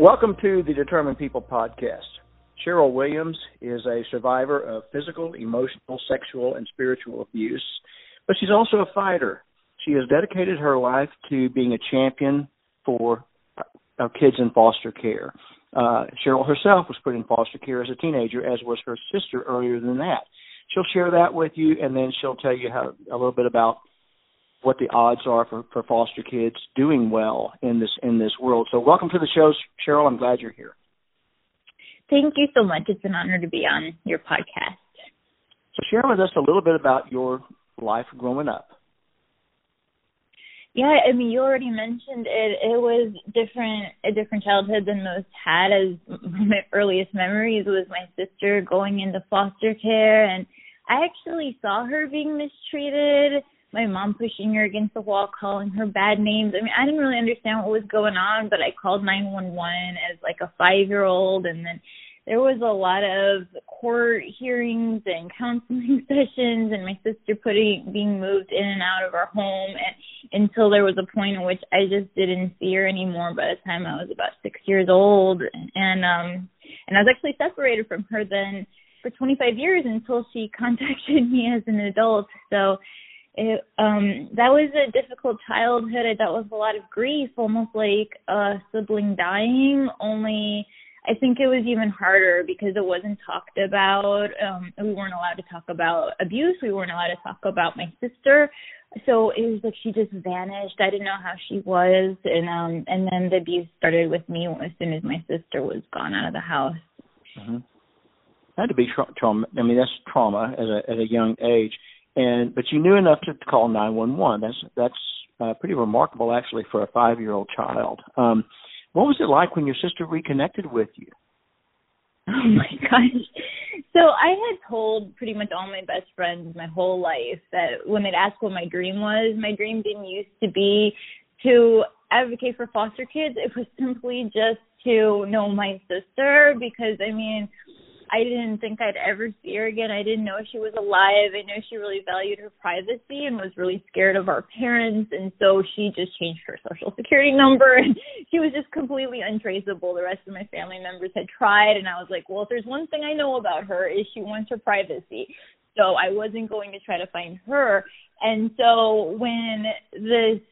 Welcome to the Determined People podcast. Cheryl Williams is a survivor of physical, emotional, sexual, and spiritual abuse, but she's also a fighter. She has dedicated her life to being a champion for kids in foster care. Cheryl herself was put in foster care as a teenager, as was her sister earlier than that. She'll share that with you, and then she'll tell you how a little bit about what the odds are for foster kids doing well in this world. So welcome to the show, Cheryl. I'm glad you're here. Thank you so much. It's an honor to be on your podcast. So share with us a little bit about your life growing up. Yeah, I mean, you already mentioned it. It was a different childhood than most had, as my earliest memories was my sister going into foster care, and I actually saw her being mistreated. My mom pushing her against the wall, calling her bad names. I mean, I didn't really understand what was going on, but I called 911 as like a 5-year-old. And then there was a lot of court hearings and counseling sessions and my sister being moved in and out of our home and, until there was a point in which I just didn't see her anymore by the time I was about 6 years old. And I was actually separated from her then for 25 years until she contacted me as an adult. So that was a difficult childhood. That was a lot of grief, almost like a sibling dying, only I think it was even harder because it wasn't talked about. We weren't allowed to talk about abuse. We weren't allowed to talk about my sister. So it was like she just vanished. I didn't know how she was. And then the abuse started with me as soon as my sister was gone out of the house. Mm-hmm. That had to be trauma. I mean, that's trauma at a young age. But you knew enough to call 911. That's pretty remarkable, actually, for a 5-year-old child. What was it like when your sister reconnected with you? Oh my gosh! So I had told pretty much all my best friends my whole life that when they'd ask what my dream didn't used to be to advocate for foster kids. It was simply just to know my sister, because I mean, I didn't think I'd ever see her again. I didn't know she was alive. I know she really valued her privacy and was really scared of our parents. And so she just changed her social security number. And she was just completely untraceable. The rest of my family members had tried. And I was like, well, if there's one thing I know about her is she wants her privacy. So I wasn't going to try to find her. And so when this,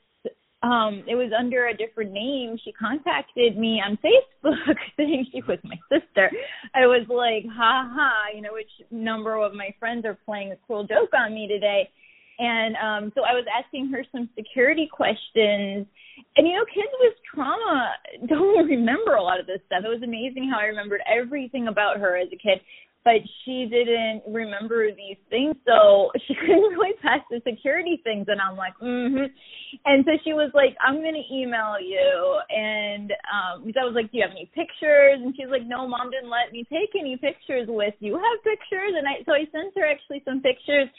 it was under a different name, she contacted me on Facebook saying she was my sister. I was like, ha ha, you know, which number of my friends are playing a cruel joke on me today. And so I was asking her some security questions. And, you know, kids with trauma don't remember a lot of this stuff. It was amazing how I remembered everything about her as a kid. But she didn't remember these things, so she couldn't really pass the security things. And I'm like, mm-hmm. And so she was like, I'm going to email you. And I was like, do you have any pictures? And she's like, no, Mom didn't let me take any pictures with you. Have pictures? And I sent her actually some pictures.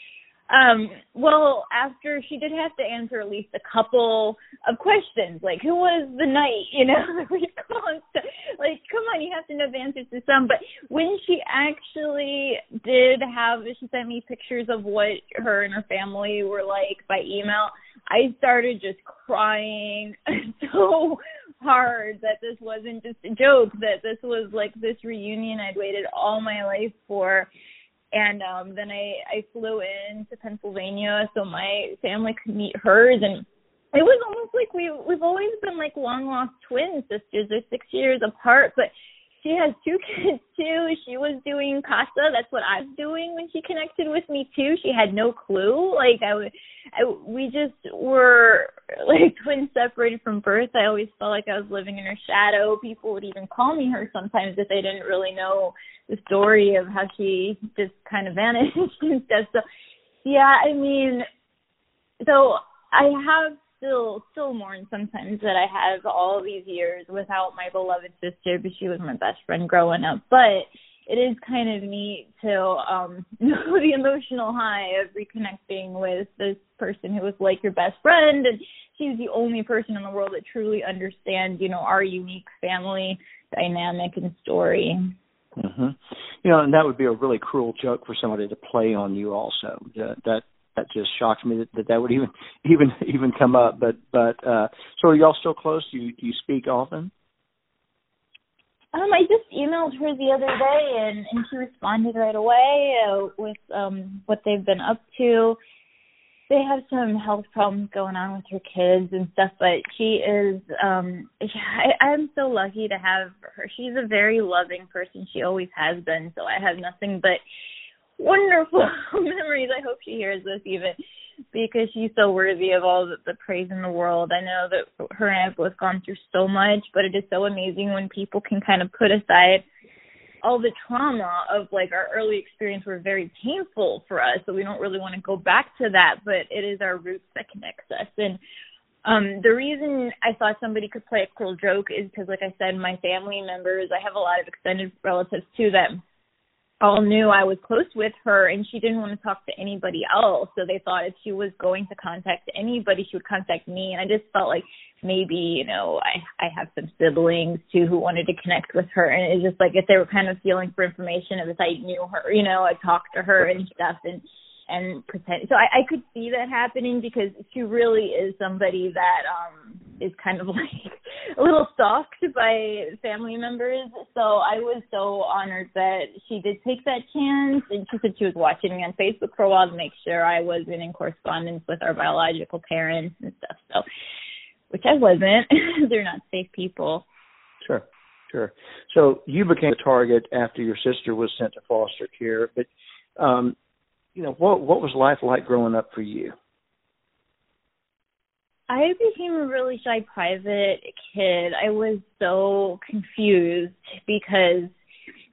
Well, after she did have to answer at least a couple of questions, like who was the knight, you know, like, come on, you have to know the answers to some. But when she actually she sent me pictures of what her and her family were like by email, I started just crying so hard that this wasn't just a joke, that this was like this reunion I'd waited all my life for. And then I flew in to Pennsylvania so my family could meet hers. And it was almost like we've always been like long-lost twin sisters. They're 6 years apart, but she has two kids, too. She was doing CASA. That's what I was doing when she connected with me, too. She had no clue. Like, we just were, like, twins separated from birth. I always felt like I was living in her shadow. People would even call me her sometimes if they didn't really know the story of how she just kind of vanished and stuff. So, yeah, I mean, so I have still mourn sometimes that I have all these years without my beloved sister, but she was my best friend growing up. But it is kind of neat to know the emotional high of reconnecting with this person who was like your best friend, and she's the only person in the world that truly understands, you know, our unique family dynamic and story. Mm-hmm. You know, and that would be a really cruel joke for somebody to play on you also. That just shocks me that would even come up. But so are y'all still close? Do you speak often? I just emailed her the other day, and she responded right away with what they've been up to. They have some health problems going on with her kids and stuff, but she is I'm so lucky to have her. She's a very loving person. She always has been, so I have nothing but wonderful memories. I hope she hears this even, because she's so worthy of all the praise in the world. I know that her and I have both gone through so much, but it is so amazing when people can kind of put aside all the trauma of, like, our early experience were very painful for us, so we don't really want to go back to that, but it is our roots that connects us. And the reason I thought somebody could play a cruel joke is because, like I said, my family members, I have a lot of extended relatives too that all knew I was close with her, and she didn't want to talk to anybody else, so they thought if she was going to contact anybody, she would contact me. And I just felt like maybe, you know, I have some siblings too who wanted to connect with her, and it's just like if they were kind of feeling for information, as if I knew her, you know, I talked to her and stuff and pretend. So I could see that happening, because she really is somebody that is kind of like a little stalked by family members. So I was so honored that she did take that chance. And she said she was watching me on Facebook for a while to make sure I wasn't in correspondence with our biological parents and stuff. So, which I wasn't. They're not safe people. Sure, sure. So you became a target after your sister was sent to foster care. But, you know, what was life like growing up for you? I became a really shy private kid. I was so confused because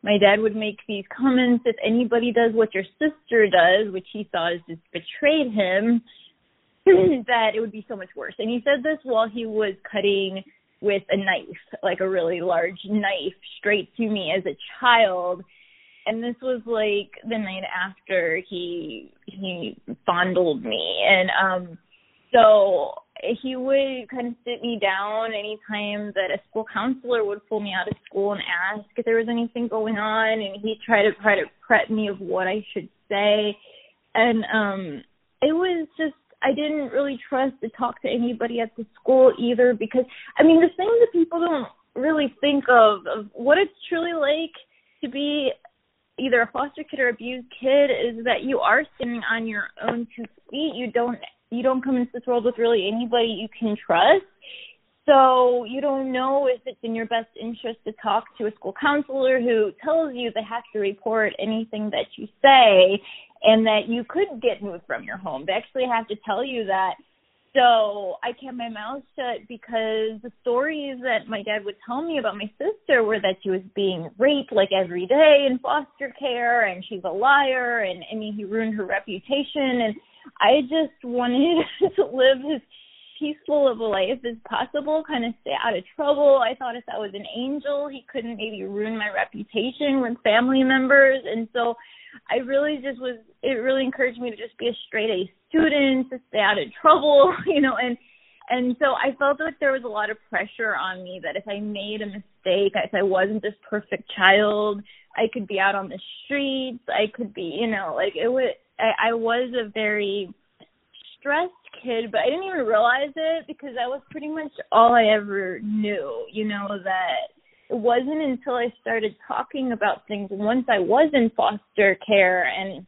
my dad would make these comments, if anybody does what your sister does, which he thought is just betrayed him, that it would be so much worse. And he said this while he was cutting with a knife, like a really large knife, straight to me as a child. And this was like the night after he fondled me. And so he would kind of sit me down anytime that a school counselor would pull me out of school and ask if there was anything going on, and he tried to prep me of what I should say. And it was just, I didn't really trust to talk to anybody at the school either, because, I mean, the thing that people don't really think of what it's truly like to be either a foster kid or abused kid, is that you are standing on your own 2 feet. You don't come into this world with really anybody you can trust. So you don't know if it's in your best interest to talk to a school counselor who tells you they have to report anything that you say and that you could get moved from your home. They actually have to tell you that. So I kept my mouth shut, because the stories that my dad would tell me about my sister were that she was being raped like every day in foster care, and she's a liar, and I mean, he ruined her reputation, and I just wanted to live as peaceful of a life as possible, kind of stay out of trouble. I thought if I was an angel, he couldn't maybe ruin my reputation with family members. And so I really just was, it really encouraged me to just be a straight A student, to stay out of trouble, you know, and so I felt like there was a lot of pressure on me that if I made a mistake, if I wasn't this perfect child, I could be out on the streets, I could be, you know, like it was, I was a very stressed kid, but I didn't even realize it, because that was pretty much all I ever knew, you know, that it wasn't until I started talking about things once I was in foster care, and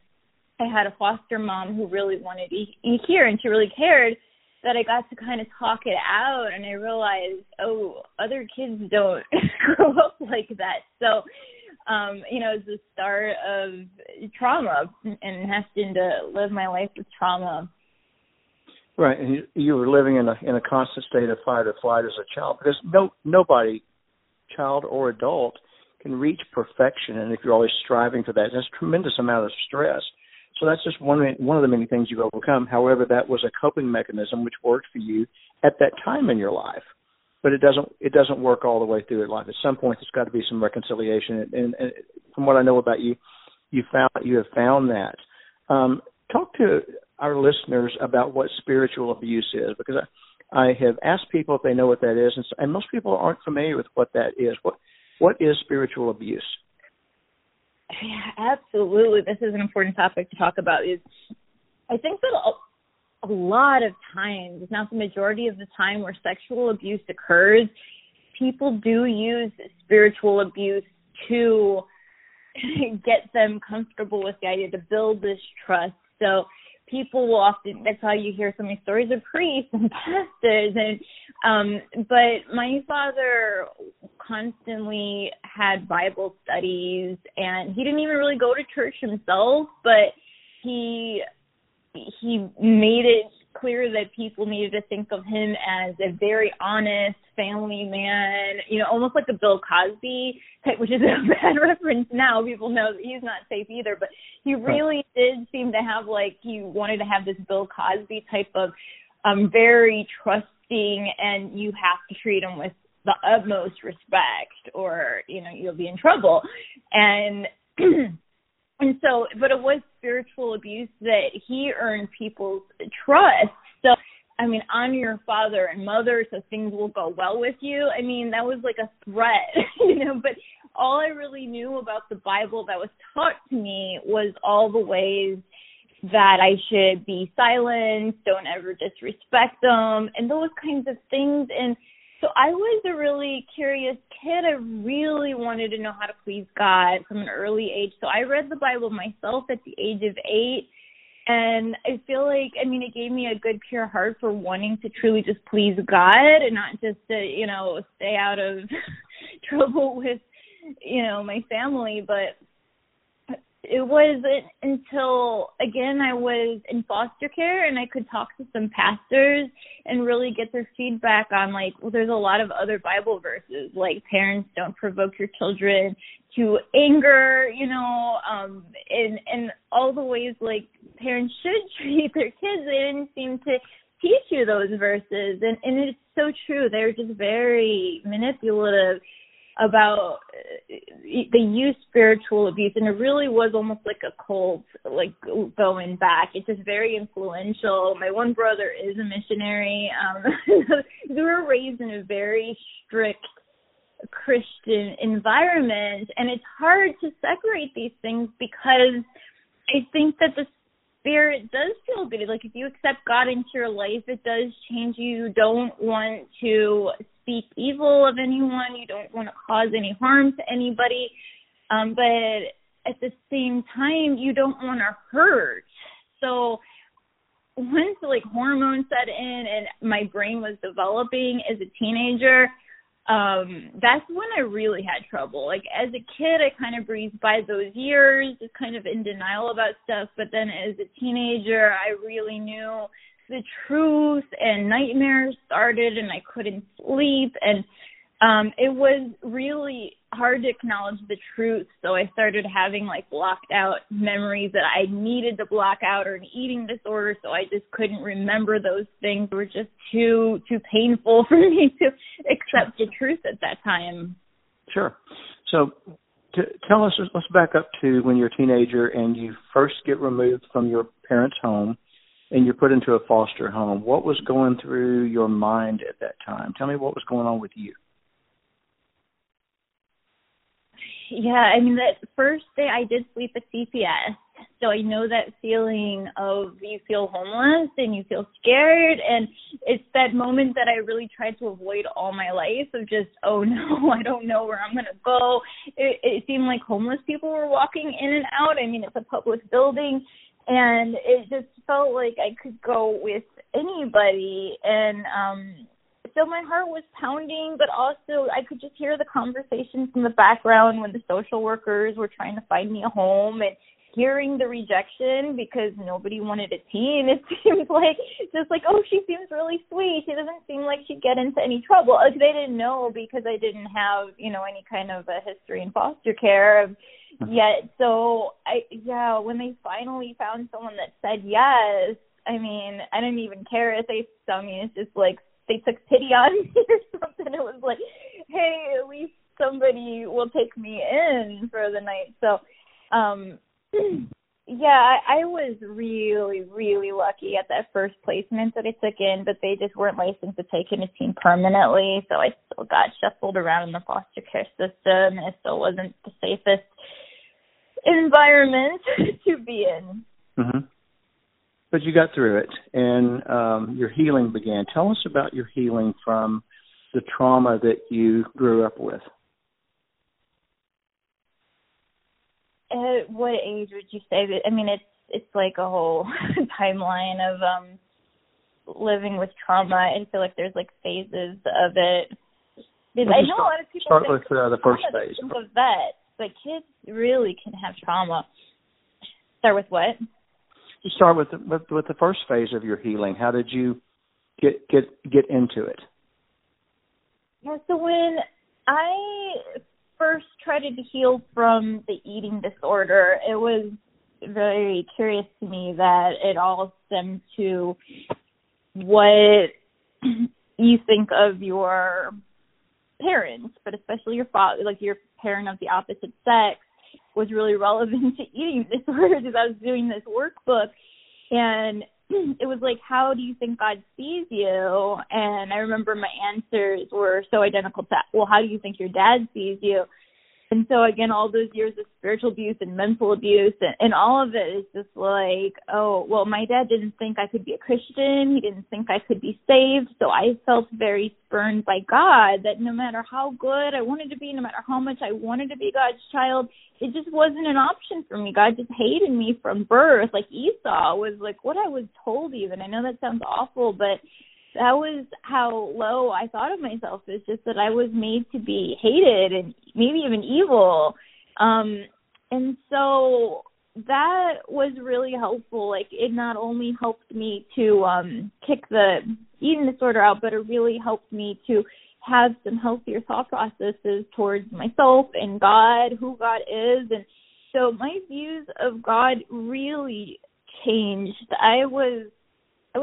I had a foster mom who really wanted to hear, and she really cared, that I got to kind of talk it out, and I realized, oh, other kids don't grow up like that. So, you know, it was the start of trauma, and having to live my life with trauma. Right, and you were living in a constant state of fight or flight as a child, because nobody, child or adult, can reach perfection, and if you're always striving for that, that's a tremendous amount of stress. So that's just one of the many things you've overcome. However, that was a coping mechanism which worked for you at that time in your life, but it doesn't work all the way through your life. At some point, there's got to be some reconciliation, and from what I know about you, you have found that. Talk to our listeners about what spiritual abuse is, because I have asked people if they know what that is, and most people aren't familiar with what that is. What is spiritual abuse? Yeah, absolutely. This is an important topic to talk about. Is I think that a lot of times, if not the majority of the time where sexual abuse occurs, people do use spiritual abuse to get them comfortable with the idea, to build this trust. So people will often, that's how you hear so many stories of priests and pastors. But my father constantly had Bible studies, and he didn't even really go to church himself, but he made it clear that people needed to think of him as a very honest family man, you know, almost like a Bill Cosby type, which is a bad reference now. People know that he's not safe either, but he really did seem to have, like, he wanted to have this Bill Cosby type of very trusting, and you have to treat him with the utmost respect or, you know, you'll be in trouble. And so, but it was spiritual abuse that he earned people's trust. So, I mean, honor your father and mother so things will go well with you. I mean, that was like a threat, you know, but all I really knew about the Bible that was taught to me was all the ways that I should be silent, don't ever disrespect them, and those kinds of things. And so I was a really curious kid. I really wanted to know how to please God from an early age. So I read the Bible myself at the age of 8, and I feel like, I mean, it gave me a good pure heart for wanting to truly just please God and not just to, you know, stay out of trouble with, you know, my family. But it wasn't until, again, I was in foster care and I could talk to some pastors and really get their feedback on, like, well, there's a lot of other Bible verses, like, parents, don't provoke your children to anger, you know, and all the ways, like, parents should treat their kids. They didn't seem to teach you those verses. And it's so true. They're just very manipulative about they use spiritual abuse, and it really was almost like a cult, like going back. It's just very influential. My one brother is a missionary. We were raised in a very strict Christian environment, and it's hard to separate these things because I think that the spirit does feel good. Like, if you accept God into your life, it does change you. You don't want to speak evil of anyone. You don't want to cause any harm to anybody. But at the same time, you don't want to hurt. So once, like, hormones set in and my brain was developing as a teenager, that's when I really had trouble. Like, as a kid, I kind of breezed by those years, just kind of in denial about stuff. But then as a teenager, I really knew the truth, and nightmares started, and I couldn't sleep, and it was really hard to acknowledge the truth. So I started having, like, blocked out memories that I needed to block out, or an eating disorder, so I just couldn't remember those things. They were just too painful for me to accept the truth at that time. Sure. So tell us, let's back up to when you're a teenager and you first get removed from your parents' home and you're put into a foster home. What was going through your mind at that time? Tell me what was going on with you. Yeah, I mean, that first day I did sleep at CPS, so I know that feeling of you feel homeless and you feel scared, and it's that moment that I really tried to avoid all my life of just, oh, no, I don't know where I'm going to go. It seemed like homeless people were walking in and out. I mean, it's a public building. And it just felt like I could go with anybody. And so my heart was pounding, but also I could just hear the conversations in the background when the social workers were trying to find me a home, and hearing the rejection because nobody wanted a teen. It seems like, just like, oh, she seems really sweet. She doesn't seem like she'd get into any trouble. Like, they didn't know because I didn't have, you know, any kind of a history in foster care yet. So when they finally found someone that said yes, I mean, I didn't even care if they saw me. It's just like they took pity on me or something. It was like, hey, at least somebody will take me in for the night. So, yeah, I was really, really lucky at that first placement that I took in, but they just weren't licensed to take in a teen permanently, so I still got shuffled around in the foster care system, and it still wasn't the safest environment to be in. Mm-hmm. But you got through it, and your healing began. Tell us about your healing from the trauma that you grew up with? At what age would you say that? I mean, it's like a whole timeline of living with trauma. I feel like there's like phases of it. Because I know a lot of people start with the first phase of that, but kids really can have trauma. Start with what? You start with the first phase of your healing. How did you get into it? Yeah, so when I first tried to heal from the eating disorder, it was very curious to me that it all stemmed to what you think of your parents, but especially your father, like your parent of the opposite sex, was really relevant to eating disorders. As I was doing this workbook, and it was like, how do you think God sees you? And I remember my answers were so identical to, well, how do you think your dad sees you? And so, again, all those years of spiritual abuse and mental abuse and all of it is just like, oh, well, my dad didn't think I could be a Christian. He didn't think I could be saved. So I felt very spurned by God that no matter how good I wanted to be, no matter how much I wanted to be God's child, it just wasn't an option for me. God just hated me from birth. Like Esau was like what I was told even. I know that sounds awful, but that was how low I thought of myself. It's just that I was made to be hated and maybe even evil. And so that was really helpful. Like, it not only helped me to kick the eating disorder out, but it really helped me to have some healthier thought processes towards myself and God, who God is. And so my views of God really changed. I was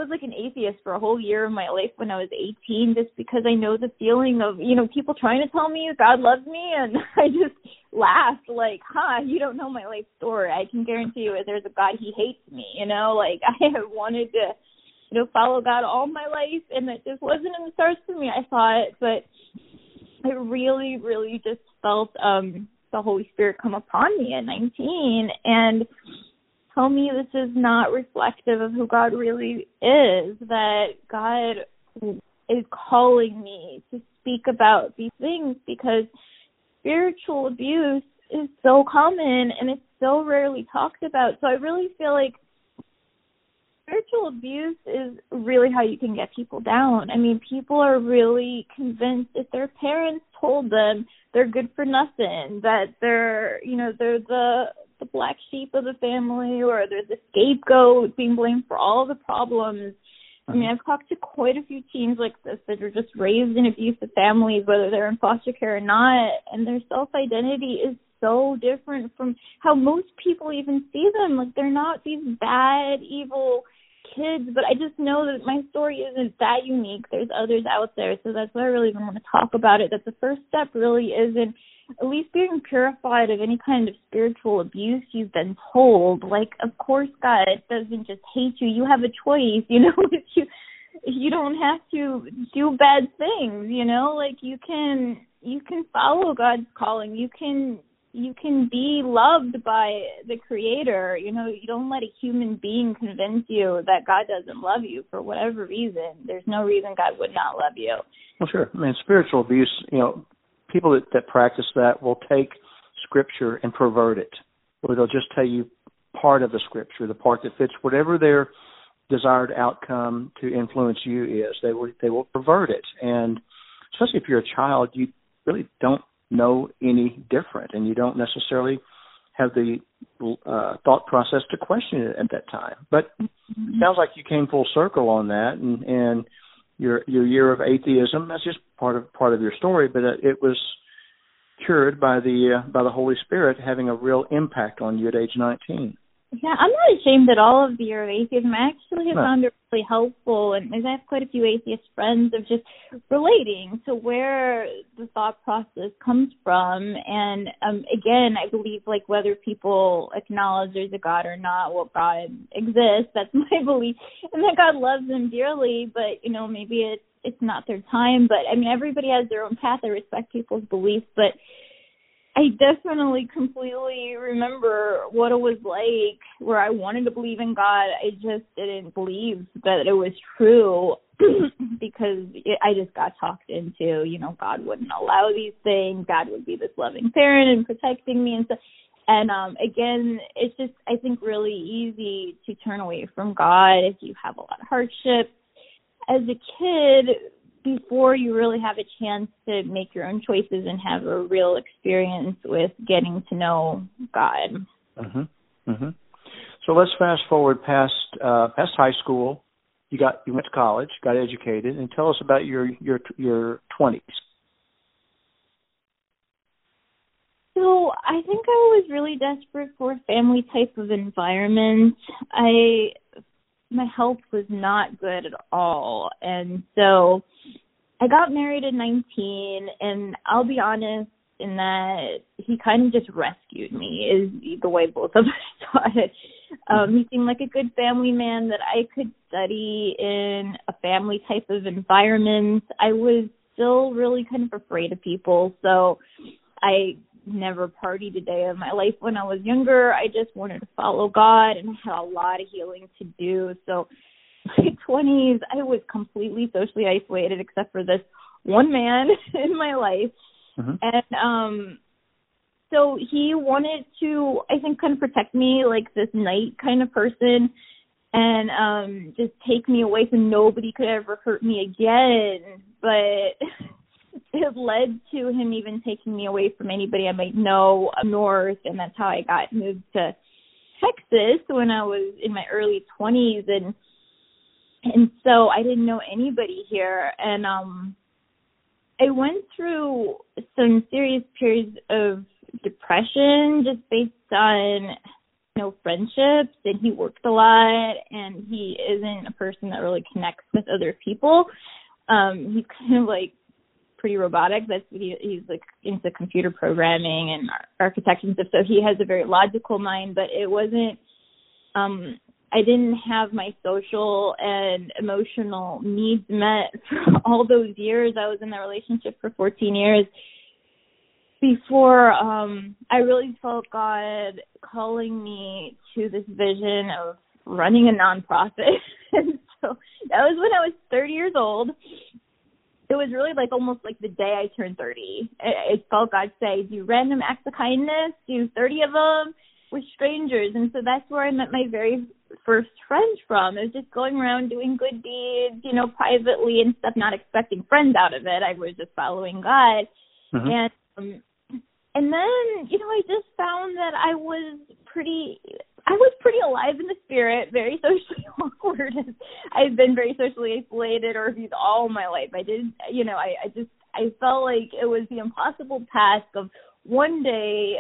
like an atheist for a whole year of my life when I was 18, just because I know the feeling of, you know, people trying to tell me God loves me, and I just laughed like, you don't know my life story. I can guarantee you if there's a God, he hates me, you know? Like, I have wanted to, you know, follow God all my life, and that just wasn't in the stars for me, I thought. But it really, really just felt the Holy Spirit come upon me at 19, and tell me this is not reflective of who God really is, that God is calling me to speak about these things, because spiritual abuse is so common and it's so rarely talked about. So I really feel like spiritual abuse is really how you can get people down. I mean, people are really convinced if their parents told them they're good for nothing, that they're, you know, they're the black sheep of the family, or there's a scapegoat being blamed for all the problems. I mean, I've talked to quite a few teens like this that are just raised in abusive families, whether they're in foster care or not, and their self-identity is so different from how most people even see them. Like, they're not these bad, evil kids, but I just know that my story isn't that unique. There's others out there, so that's why I really even want to talk about it, that the first step really isn't at least being purified of any kind of spiritual abuse you've been told. Like, of course God doesn't just hate you. You have a choice, you know. You don't have to do bad things, you know. Like, you can follow God's calling. You can be loved by the Creator, you know. You don't let a human being convince you that God doesn't love you for whatever reason. There's no reason God would not love you. Well, sure. I mean, spiritual abuse, you know, people that practice that will take Scripture and pervert it, or they'll just tell you part of the Scripture, the part that fits whatever their desired outcome to influence you is. They will pervert it, and especially if you're a child, you really don't know any different, and you don't necessarily have the thought process to question it at that time. But it sounds like you came full circle on that, and your year of atheism, that's just part of your story, but it was cured by the Holy Spirit having a real impact on you at age 19. Yeah, I'm not ashamed at all of the year of atheism. I actually have found it really helpful, and I have quite a few atheist friends, of just relating to where the thought process comes from. And again, I believe, like, whether people acknowledge there's a God or not, well, God exists. That's my belief, and that God loves them dearly. But, you know, maybe it's not their time. But I mean, everybody has their own path. I respect people's beliefs, but I definitely completely remember what it was like where I wanted to believe in God. I just didn't believe that it was true. because I just got talked into, you know, God wouldn't allow these things. God would be this loving parent and protecting me and stuff. And again, it's just, I think, really easy to turn away from God if you have a lot of hardship as a kid before you really have a chance to make your own choices and have a real experience with getting to know God. Mm-hmm. Mm-hmm. So let's fast forward past high school. You went to college, got educated, and tell us about your 20s. So I think I was really desperate for a family type of environment. My health was not good at all, and so I got married at 19, and I'll be honest in that he kind of just rescued me is the way both of us saw it. He seemed like a good family man that I could study in a family type of environment. I was still really kind of afraid of people, so I never partied a day of my life when I was younger. I just wanted to follow God, and I had a lot of healing to do. So my 20s, I was completely socially isolated except for this one man in my life. Mm-hmm. And so he wanted to, I think, kind of protect me, like this knight kind of person, and just take me away so nobody could ever hurt me again. But it led to him even taking me away from anybody I might know up north, and that's how I got moved to Texas when I was in my early 20s. And so I didn't know anybody here. And I went through some serious periods of depression just based on no friendships, and he worked a lot, and he isn't a person that really connects with other people. He's kind of like pretty robotic. That's what he's like into computer programming and architecture and stuff. So he has a very logical mind, but it wasn't. I didn't have my social and emotional needs met for all those years. I was in that relationship for 14 years before I really felt God calling me to this vision of running a nonprofit. And so that was when I was 30 years old. It was really like almost like the day I turned 30. It felt God say, do random acts of kindness, do 30 of them with strangers. And so that's where I met my very first friend from. It was just going around doing good deeds, you know, privately and stuff, not expecting friends out of it. I was just following God. Mm-hmm. And then, you know, I just found that I was pretty alive in the spirit, very socially awkward. I've been very socially isolated or abused all my life. I felt like it was the impossible task of one day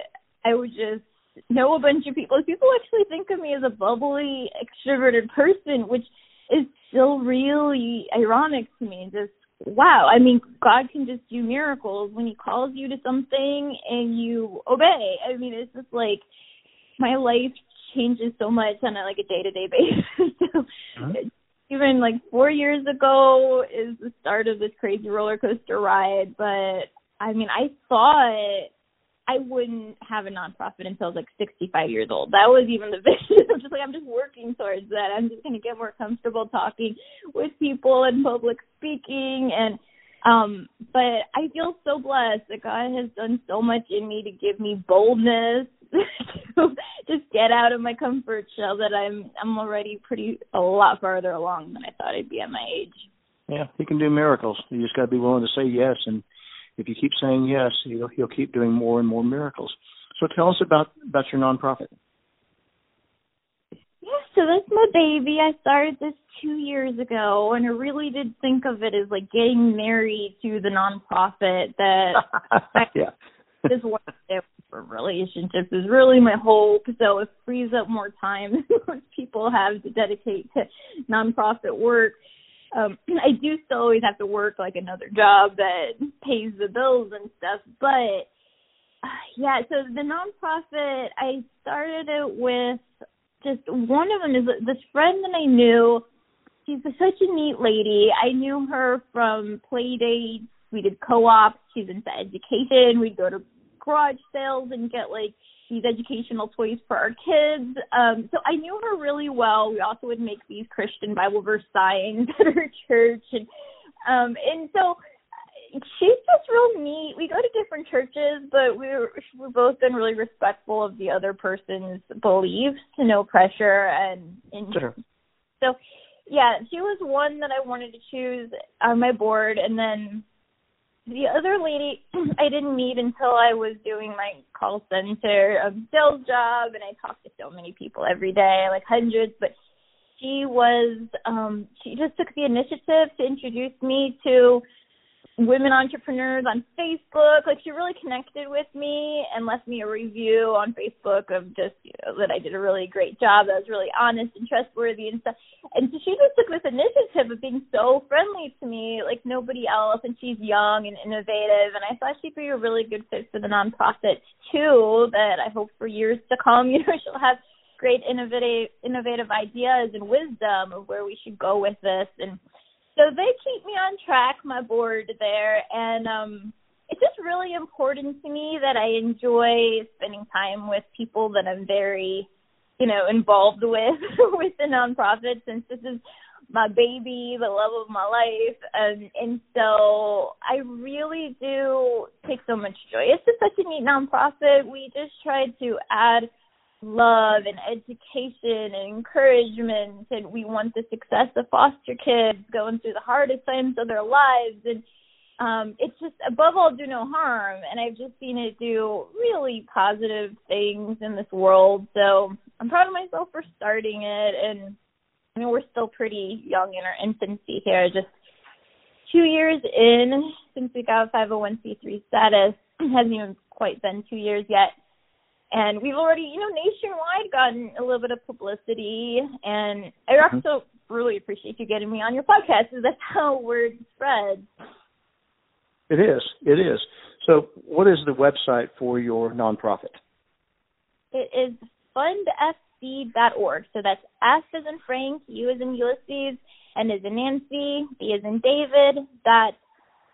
I would just know a bunch of people. People actually think of me as a bubbly, extroverted person, which is still really ironic to me. Just, wow. I mean, God can just do miracles when he calls you to something and you obey. I mean, it's just like my life changes so much on a day-to-day basis. So even 4 years ago is the start of this crazy roller coaster ride. But I mean, I thought I wouldn't have a nonprofit until I was 65 years old. That was even the vision. I'm just working towards that. I'm just going to get more comfortable talking with people and public speaking. And but I feel so blessed that God has done so much in me to give me boldness to just get out of my comfort shell that I'm already a lot farther along than I thought I'd be at my age. Yeah, he can do miracles. You just got to be willing to say yes. And if you keep saying yes, he'll keep doing more and more miracles. So tell us about your nonprofit. Yeah, so that's my baby. I started this 2 years ago, and I really did think of it as getting married to the nonprofit that yeah. This one for relationships is really my hope. So it frees up more time than most people have to dedicate to nonprofit work. I do still always have to work another job that pays the bills and stuff. But yeah, so the nonprofit, I started it with just one of them is this friend that I knew. She's such a neat lady. I knew her from play dates. We did co-ops. She's into education. We'd go to garage sales and get She's educational toys for our kids. So I knew her really well. We also would make these Christian Bible verse signs at her church. And so she's just real neat. We go to different churches, but we've both been really respectful of the other person's beliefs, no pressure. And sure. So, yeah, she was one that I wanted to choose on my board. And then the other lady I didn't meet until I was doing my call center sales job, and I talked to so many people every day, like hundreds, but she was, she just took the initiative to introduce me to women entrepreneurs on Facebook. Like, she really connected with me and left me a review on Facebook of just, you know, that I did a really great job, that I was really honest and trustworthy and stuff. And so she just took this initiative of being so friendly to me, like nobody else. And she's young and innovative, and I thought she'd be a really good fit for the nonprofit too, that I hope for years to come, you know, she'll have great innovative ideas and wisdom of where we should go with this. And so they keep me on track, my board there, and it's just really important to me that I enjoy spending time with people that I'm very, you know, involved with, with the nonprofit, since this is my baby, the love of my life, and so I really do take so much joy. It's just such a neat nonprofit. We just try to add love and education and encouragement, and we want the success of foster kids going through the hardest times of their lives, and it's just, above all, do no harm. And I've just seen it do really positive things in this world, so I'm proud of myself for starting it. And I mean, we're still pretty young in our infancy here, just 2 years in since we got 501c3 status. It hasn't even quite been 2 years yet. And we've already, you know, nationwide gotten a little bit of publicity. And I also really appreciate you getting me on your podcast, because that's how word spreads. It is. It is. So what is the website for your nonprofit? It is fundfc.org. So that's F as in Frank, U as in Ulysses, N as in Nancy, D as in David, dot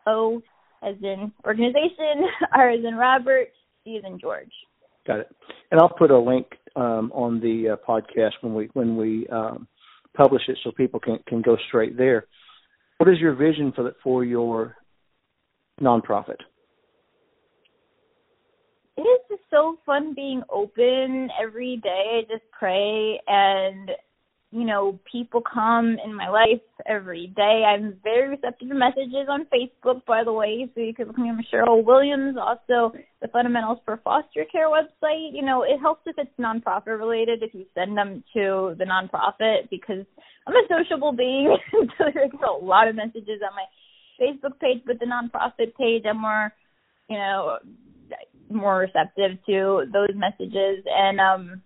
O as in organization, R as in Robert, C as in George. Got it. And I'll put a link on the podcast when we publish it, so people can go straight there. What is your vision for your nonprofit? It is just so fun being open every day. I just pray, and, you know, people come in my life every day. I'm very receptive to messages on Facebook, by the way, so you can look me up, Cheryl Williams, also the Fundamentals for Foster Care website. You know, it helps if it's nonprofit related, if you send them to the nonprofit, because I'm a sociable being, so there's a lot of messages on my Facebook page, but the nonprofit page, I'm more, you know, more receptive to those messages. And,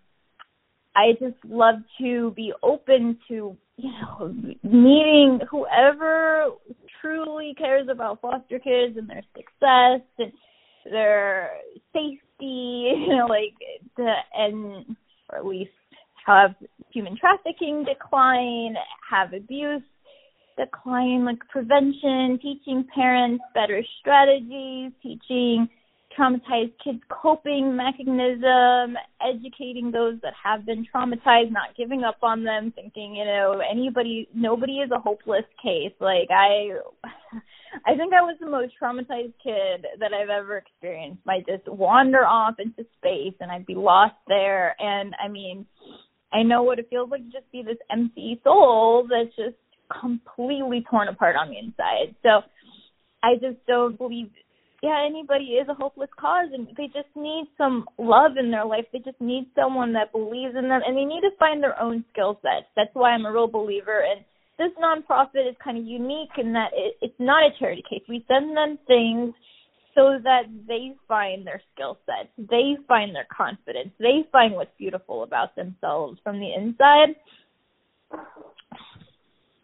I just love to be open to, you know, meeting whoever truly cares about foster kids and their success and their safety, you know, like the end, or at least have human trafficking decline, have abuse decline, like prevention, teaching parents better strategies, teaching traumatized kids coping mechanism, educating those that have been traumatized, not giving up on them, thinking, you know, nobody is a hopeless case. Like, I think I was the most traumatized kid that I've ever experienced. I just wander off into space and I'd be lost there. And I mean, I know what it feels like to just be this empty soul that's just completely torn apart on the inside. So I just don't believe anybody is a hopeless cause, and they just need some love in their life. They just need someone that believes in them, and they need to find their own skill sets. That's why I'm a real believer. And this nonprofit is kind of unique in that it's not a charity case. We send them things so that they find their skill sets, they find their confidence, they find what's beautiful about themselves from the inside.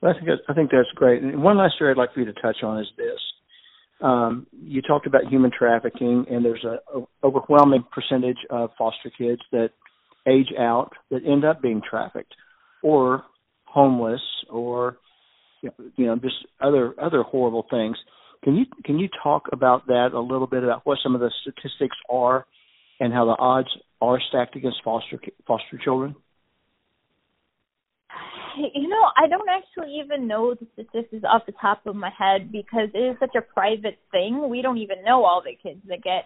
I think that's great. And one last area I'd like for you to touch on is this. You talked about human trafficking, and there's an overwhelming percentage of foster kids that age out, that end up being trafficked or homeless, or, you know, just other horrible things. Can you talk about that a little bit, about what some of the statistics are and how the odds are stacked against foster children? You know, I don't actually even know the statistics off the top of my head because it is such a private thing. We don't even know all the kids that get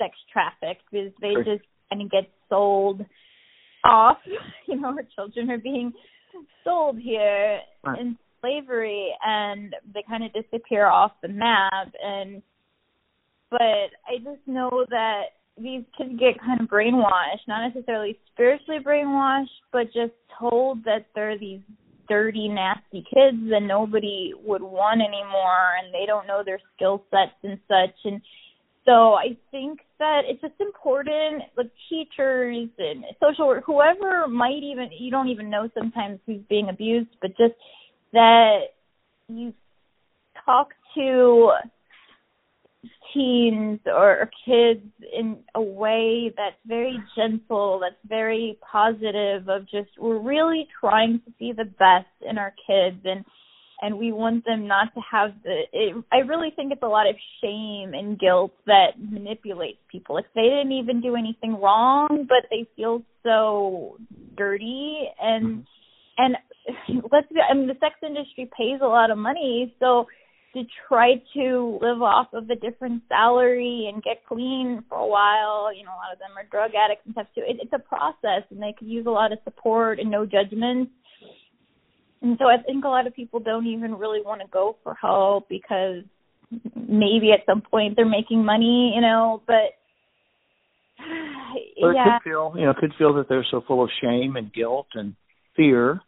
sex trafficked because they just kind of get sold off. You know, our children are being sold here in slavery, and they kind of disappear off the map. But I just know that these kids get kind of brainwashed, not necessarily spiritually brainwashed, but just told that they're these dirty, nasty kids that nobody would want anymore, and they don't know their skill sets and such. And so I think that it's just important, like teachers and social work, whoever might even, you don't even know sometimes who's being abused, but just that you talk to teens or kids in a way that's very gentle, that's very positive, of just we're really trying to see the best in our kids, and we want them not to have I really think it's a lot of shame and guilt that manipulates people. If they didn't even do anything wrong, but they feel so dirty, and let's be, I mean, the sex industry pays a lot of money, so to try to live off of a different salary and get clean for a while. You know, a lot of them are drug addicts and stuff too. It's a process, and they could use a lot of support and no judgment. And so I think a lot of people don't even really want to go for help because maybe at some point they're making money, you know, but yeah. It could feel that they're so full of shame and guilt and fear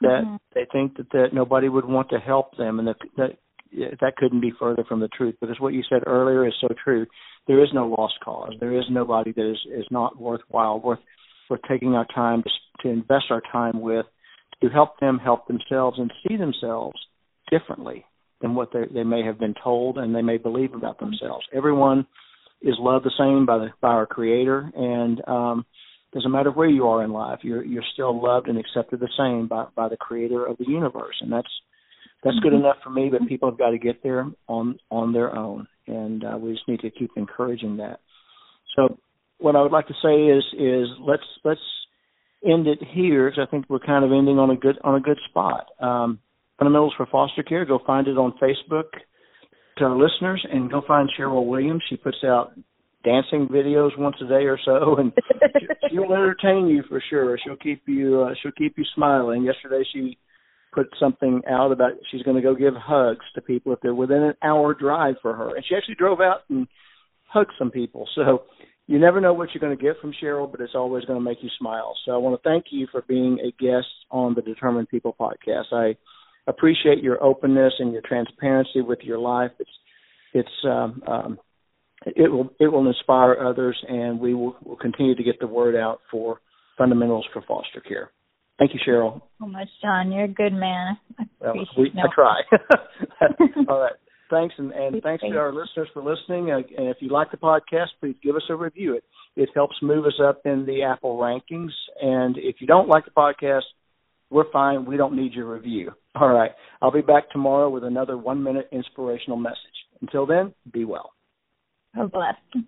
that they think that nobody would want to help them, and that couldn't be further from the truth, because what you said earlier is so true. There is no lost cause. There is nobody that is not worthwhile, worth taking our time to invest our time with, to help them help themselves and see themselves differently than what they may have been told and they may believe about themselves. Everyone is loved the same by our Creator, and doesn't matter where you are in life, you're still loved and accepted the same by the Creator of the universe, and that's good enough for me, but people have got to get there on their own, and we just need to keep encouraging that. So what I would like to say is let's end it here, because I think we're kind of ending on a good spot. Fundamentals for Foster Care, go find it on Facebook to our listeners, and go find Cheryl Williams. She puts out dancing videos once a day or so, and she'll entertain you for sure. She'll keep you smiling. Yesterday she put something out about she's going to go give hugs to people if they're within an hour drive for her. And she actually drove out and hugged some people. So you never know what you're going to get from Cheryl, but it's always going to make you smile. So I want to thank you for being a guest on the Determined People podcast. I appreciate your openness and your transparency with your life. It will inspire others, and we'll continue to get the word out for Fundamentals for Foster Care. Thank you, Cheryl. So much, John. You're a good man. I try. All right. Thanks, and thanks to our listeners for listening. And if you like the podcast, please give us a review. It helps move us up in the Apple rankings. And if you don't like the podcast, we're fine. We don't need your review. All right. I'll be back tomorrow with another 1-minute inspirational message. Until then, be well. God bless.